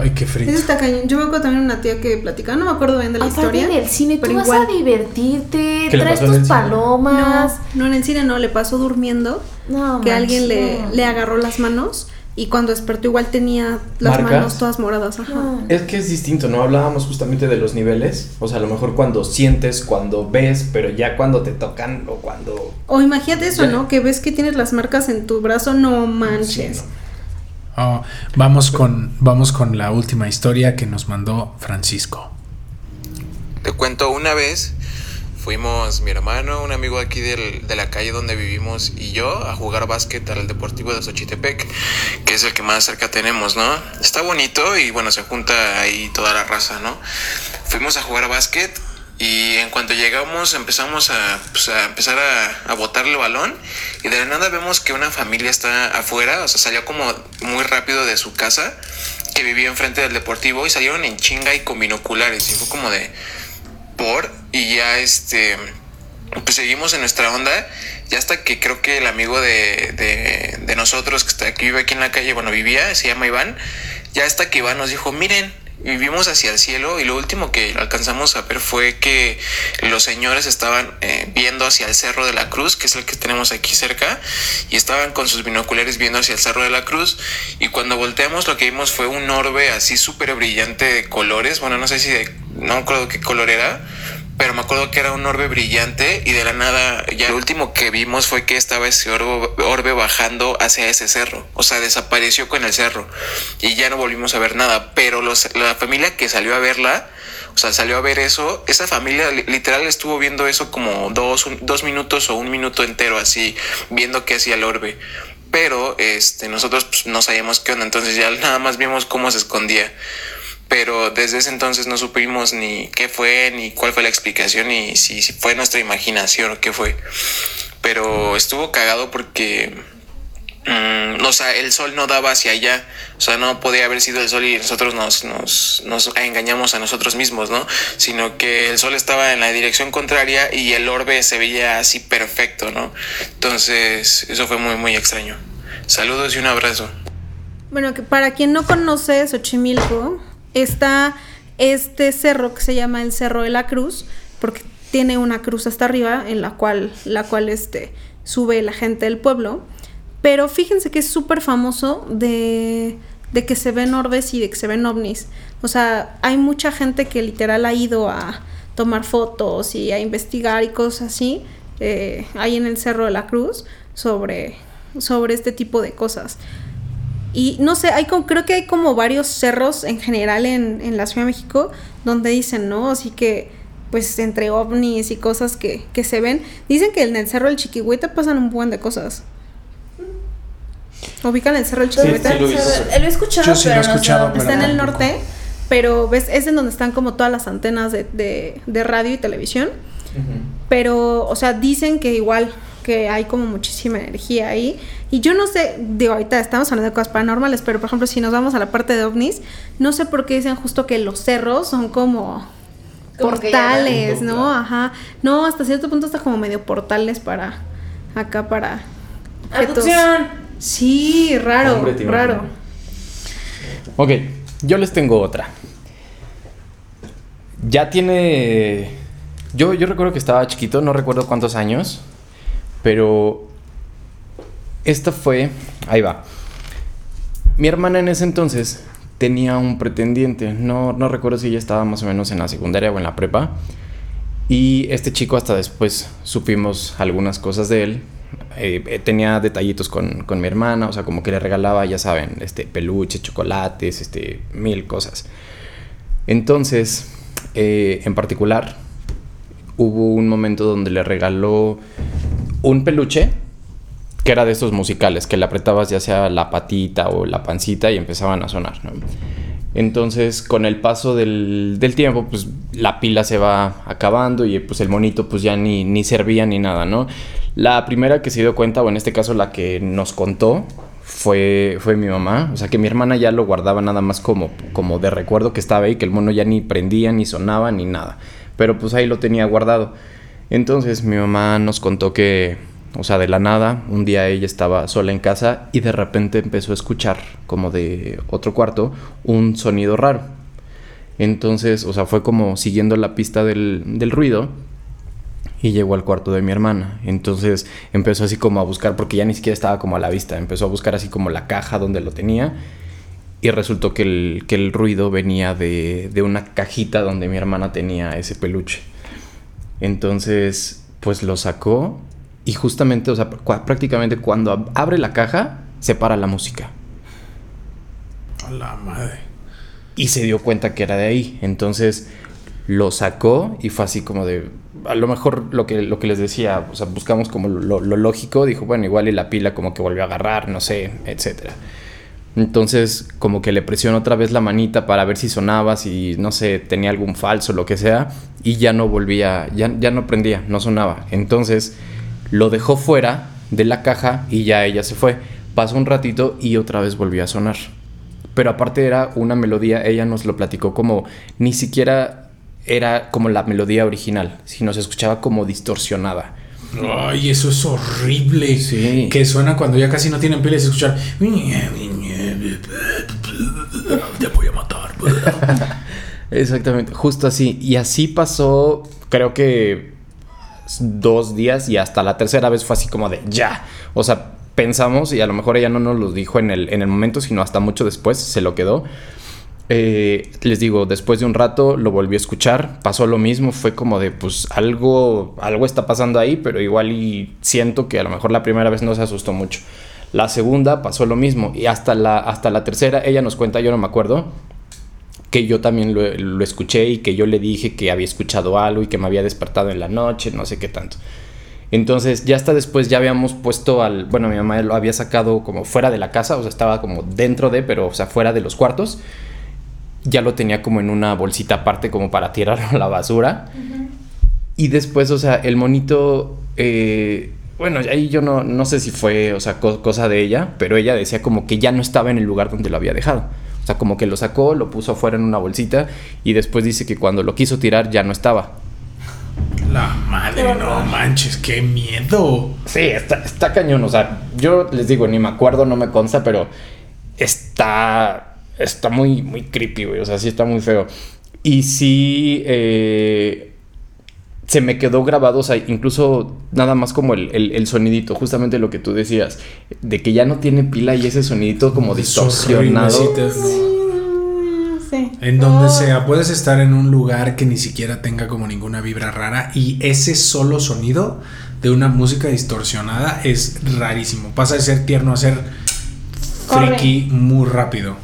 Ay, qué frito. Eso está cañón. Yo me acuerdo también una tía que platicaba, no me acuerdo bien de la aparte historia. En el cine, pero tú igual vas a divertirte, traes tus palomas. No, no, en el cine no, le pasó durmiendo, no, que mancha. Alguien le, le agarró las manos y cuando despertó igual tenía las ¿marcas? Manos todas moradas. Ajá. No. Es que es distinto, ¿no? Hablábamos justamente de los niveles, o sea, a lo mejor cuando sientes, cuando ves, pero ya cuando te tocan o cuando... O imagínate eso, ya. ¿No? Que ves que tienes las marcas en tu brazo, no manches. Sí, no. Oh, vamos con vamos con la última historia que nos mandó Francisco. Te cuento, una vez fuimos mi hermano, un amigo aquí del, de la calle donde vivimos y yo a jugar básquet al deportivo de Xochitepec, que es el que más cerca tenemos, ¿no? Está bonito y bueno, se junta ahí toda la raza, ¿no? Fuimos a jugar básquet y en cuanto llegamos empezamos a, pues, a empezar a, a botar el balón y de la nada vemos que una familia está afuera, o sea, salió como muy rápido de su casa que vivía enfrente del deportivo y salieron en chinga y con binoculares y fue como de por y ya este pues seguimos en nuestra onda ya hasta que creo que el amigo de, de, de nosotros que, está, que vive aquí en la calle, bueno vivía, se llama Iván, ya hasta que Iván nos dijo, miren, vivimos hacia el cielo y lo último que alcanzamos a ver fue que los señores estaban eh, viendo hacia el Cerro de la Cruz, que es el que tenemos aquí cerca, y estaban con sus binoculares viendo hacia el Cerro de la Cruz y cuando volteamos lo que vimos fue un orbe así súper brillante de colores, bueno no sé si de, no me acuerdo qué color era, pero me acuerdo que era un orbe brillante y de la nada ya lo último que vimos fue que estaba ese orbe, orbe bajando hacia ese cerro, o sea desapareció con el cerro y ya no volvimos a ver nada, pero los, la familia que salió a verla, o sea salió a ver eso, esa familia literal estuvo viendo eso como dos, un, dos minutos o un minuto entero así viendo qué hacía el orbe, pero este nosotros pues, no sabíamos qué onda, entonces ya nada más vimos cómo se escondía. Pero desde ese entonces no supimos ni qué fue, ni cuál fue la explicación, ni si, si fue nuestra imaginación o qué fue. Pero estuvo cagado porque, um, o sea, el sol no daba hacia allá. O sea, no podía haber sido el sol y nosotros nos, nos, nos engañamos a nosotros mismos, ¿no? Sino que el sol estaba en la dirección contraria y el orbe se veía así perfecto, ¿no? Entonces, eso fue muy, muy extraño. Saludos y un abrazo. Bueno, que para quien no conoce Xochimilco... Está este cerro que se llama el Cerro de la Cruz, porque tiene una cruz hasta arriba en la cual, la cual este, sube la gente del pueblo. Pero fíjense que es súper famoso de, de que se ven orbes y de que se ven ovnis. O sea, hay mucha gente que literal ha ido a tomar fotos y a investigar y cosas así, eh, ahí en el Cerro de la Cruz, sobre, sobre este tipo de cosas. Y no sé, hay como, creo que hay como varios cerros en general en, en la Ciudad de México donde dicen, ¿no? Así que, pues, entre ovnis y cosas que, que se ven. Dicen que en el Cerro del Chiquihuita pasan un buen de cosas. ¿Ubican el Cerro del Chiquihuita? Sí, sí, lo, he visto. lo he escuchado, Yo sí pero lo he escuchado, no, pero está en el norte, pero ves, es en donde están como todas las antenas de, de, de radio y televisión. Uh-huh. Pero, o sea, dicen que igual... que hay como muchísima energía ahí y yo no sé, digo, ahorita estamos hablando de cosas paranormales, pero por ejemplo si nos vamos a la parte de ovnis, no sé por qué dicen justo que los cerros son como, como portales, ¿no? Claro. Ajá, no, hasta cierto punto está como medio portales para acá para objetos. ¡Aducción! Sí, raro, hombre, raro. Ok, yo les tengo otra. Ya tiene... Yo, yo recuerdo que estaba chiquito, no recuerdo cuántos años, pero esta fue... Ahí va. Mi hermana en ese entonces tenía un pretendiente. No, no recuerdo si ella estaba más o menos en la secundaria o en la prepa. Y este chico, hasta después supimos algunas cosas de él. Eh, tenía detallitos con, con mi hermana, o sea, como que le regalaba, ya saben, este, peluches, chocolates, este, mil cosas. Entonces, eh, en particular, hubo un momento donde le regaló un peluche que era de estos musicales, que le apretabas ya sea la patita o la pancita y empezaban a sonar, ¿no? Entonces, con el paso del, del tiempo, pues la pila se va acabando y pues el monito pues ya ni, ni servía ni nada, ¿no? La primera que se dio cuenta, o en este caso la que nos contó, fue, fue mi mamá. O sea, que mi hermana ya lo guardaba nada más como, como de recuerdo que estaba ahí, que el mono ya ni prendía, ni sonaba, ni nada. Pero pues ahí lo tenía guardado. Entonces mi mamá nos contó que, o sea, de la nada, un día ella estaba sola en casa y de repente empezó a escuchar, como de otro cuarto, un sonido raro. Entonces, o sea, fue como siguiendo la pista del, del ruido. Y llegó al cuarto de mi hermana. Entonces empezó así como a buscar, porque ya ni siquiera estaba como a la vista. Empezó a buscar así como la caja donde lo tenía. Y resultó que el, que el ruido venía de, de una cajita donde mi hermana tenía ese peluche. Entonces, pues lo sacó. Y justamente, o sea, cu- prácticamente cuando abre la caja, se para la música. A la madre. Y se dio cuenta que era de ahí. Entonces lo sacó y fue así como de... A lo mejor lo que, lo que les decía, o sea, buscamos como lo, lo lógico. Dijo, bueno, igual y la pila como que volvió a agarrar, no sé, etcétera. Entonces, como que le presionó otra vez la manita para ver si sonaba, si, no sé, tenía algún falso, lo que sea. Y ya no volvía, ya, ya no prendía, no sonaba. Entonces, lo dejó fuera de la caja y ya ella se fue. Pasó un ratito y otra vez volvió a sonar. Pero aparte era una melodía, ella nos lo platicó como ni siquiera... Era como la melodía original, sino se escuchaba como distorsionada. Ay, eso es horrible. Sí. Que suena cuando ya casi no tienen pila y se escucha. Te voy a matar. Exactamente, justo así. Y así pasó, creo que dos días y hasta la tercera vez fue así como de ya. O sea, pensamos, y a lo mejor ella no nos lo dijo en el, en el momento, sino hasta mucho después se lo quedó. Eh, les digo, después de un rato lo volví a escuchar, pasó lo mismo, fue como de pues algo, algo está pasando ahí, pero igual y siento que a lo mejor la primera vez no se asustó mucho. La segunda pasó lo mismo y hasta la, hasta la tercera, ella nos cuenta, yo no me acuerdo, que yo también lo, lo escuché y que yo le dije que había escuchado algo y que me había despertado en la noche, no sé qué tanto. Entonces ya hasta después ya habíamos puesto al... Bueno, mi mamá lo había sacado como fuera de la casa, o sea, estaba como dentro de, pero o sea, fuera de los cuartos. Ya lo tenía como en una bolsita aparte como para tirarlo a la basura. Uh-huh. Y después, o sea, el monito... Eh, bueno, ahí yo no, no sé si fue, o sea, co- cosa de ella, pero ella decía como que ya no estaba en el lugar donde lo había dejado. O sea, como que lo sacó, lo puso afuera en una bolsita y después dice que cuando lo quiso tirar ya no estaba. La madre, no manches, qué miedo. Sí, está, está cañón. O sea, yo les digo, ni me acuerdo, no me consta, pero está... Está muy, muy creepy, güey. O sea, sí está muy feo. Y sí... Eh, se me quedó grabado, o sea, incluso nada más como el, el, el sonidito. Justamente lo que tú decías. De que ya no tiene pila y ese sonidito como distorsionado. Sí. En donde oh. sea, puedes estar en un lugar que ni siquiera tenga como ninguna vibra rara y ese solo sonido de una música distorsionada es rarísimo. Pasa de ser tierno a ser friki muy rápido.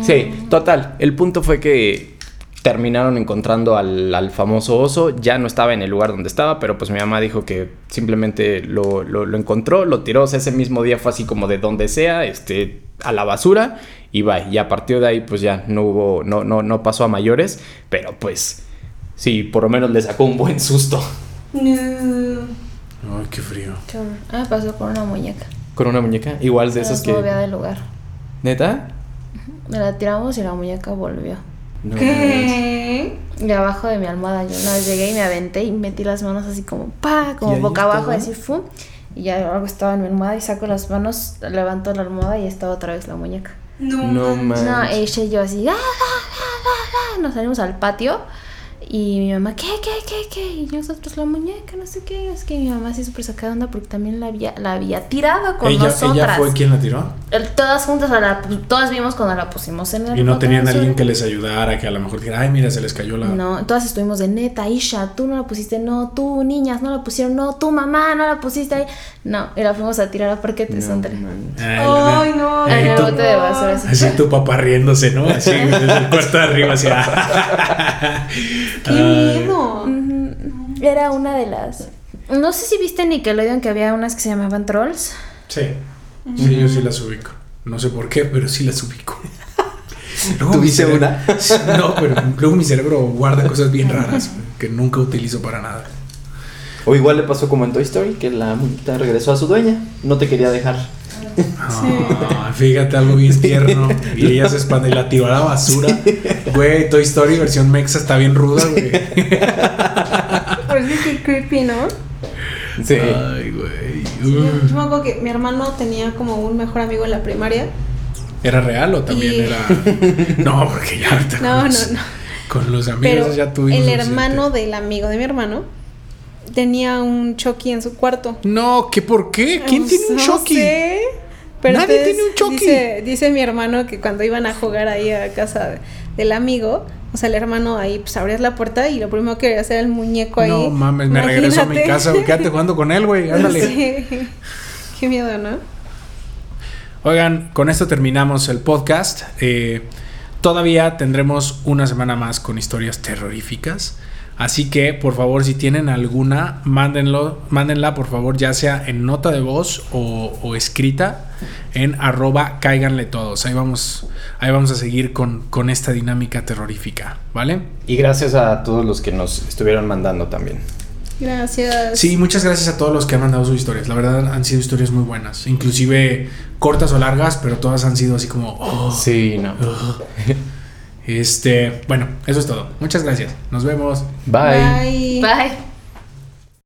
Sí, total. El punto fue que terminaron encontrando al, al famoso oso. Ya no estaba en el lugar donde estaba, pero pues mi mamá dijo que simplemente lo, lo, lo encontró, lo tiró. O sea, ese mismo día fue así como de donde sea, este, a la basura y va. Y a partir de ahí, pues ya no hubo, no, no, no pasó a mayores, pero pues sí, por lo menos le sacó un buen susto. No. Ay, qué frío. Ah, pasó con una muñeca. ¿Con una muñeca? Igual de pero esas que. Del lugar. ¿Neta? Me la tiramos y la muñeca volvió. No. ¿Qué? Y abajo de mi almohada yo una vez llegué y me aventé y metí las manos así como pa, como boca abajo, así fum. Y ya algo estaba en mi almohada y saco las manos, levanto la almohada y estaba otra vez la muñeca. No, no manches. No, ella y yo así, ¡ah, ah, ah, ah! Nos salimos al patio y mi mamá, ¿qué, qué, qué, qué? Y nosotros, la muñeca, no sé qué. Es que mi mamá sí súper sacada de onda porque también la había, la había tirado con ella, nosotras. ¿Ella fue quien la tiró? El, todas juntas, a la, todas vimos cuando la pusimos en el... Y no tenían alguien que les ayudara, que a lo mejor dijera, ay, mira, se les cayó la... No, todas estuvimos de neta, Isha, tú no la pusiste, no, tú, niñas, no la pusieron, no, tú, mamá, no la pusiste ahí. No, y la fuimos a tirar a Parquetes, no, son tres. Ay, no. En el bote de basura. Así, así tu papá riéndose, ¿no? Así, desde el cuarto de arriba, así... ¡Qué miedo! Era una de las... No sé si viste en Nickelodeon que había unas que se llamaban Trolls. Sí, sí, uh-huh. Yo sí las ubico. No sé por qué, pero sí las ubico. ¿Tuviste una? No, pero luego mi cerebro guarda cosas bien raras que nunca utilizo para nada. O igual le pasó como en Toy Story, que la muñeca regresó a su dueña. No te quería dejar. Oh, sí. Fíjate, algo bien tierno. Y ella se espantó y la tiró a la basura. Güey, sí. Toy Story versión mexa está bien ruda, güey. Pero es que creepy, ¿no? Sí. Ay, güey. Sí, yo, yo me acuerdo que mi hermano tenía como un mejor amigo en la primaria. ¿Era real o también y... era...? No, porque ya ahorita no, con, los, no, no. con los amigos pero ya tuvimos... El hermano siete. Del amigo de mi hermano tenía un Chucky en su cuarto. No, ¿qué por qué? ¿Quién no, tiene un Chucky? No sé. Pero nadie tiene un Chucky. Dice, dice mi hermano que cuando iban a jugar ahí a casa del amigo, o sea, el hermano ahí pues abrías la puerta y lo primero que quería hacer era el muñeco ahí. No mames, me imagínate. Regreso a mi casa, quédate jugando con él, güey, ándale. Sí. Qué miedo, ¿no? Oigan, con esto terminamos el podcast. Eh, todavía tendremos una semana más con historias terroríficas. Así que, por favor, si tienen alguna, mándenlo, mándenla, por favor, ya sea en nota de voz o, o escrita en arroba cáiganle todos. Ahí vamos, ahí vamos a seguir con, con esta dinámica terrorífica, ¿vale? Y gracias a todos los que nos estuvieron mandando también. Gracias. Sí, muchas gracias a todos los que han mandado sus historias. La verdad, han sido historias muy buenas. Inclusive cortas o largas, pero todas han sido así como... Oh, sí, no. Oh. Este, bueno, eso es todo. Muchas gracias. Nos vemos. Bye. Bye. Bye.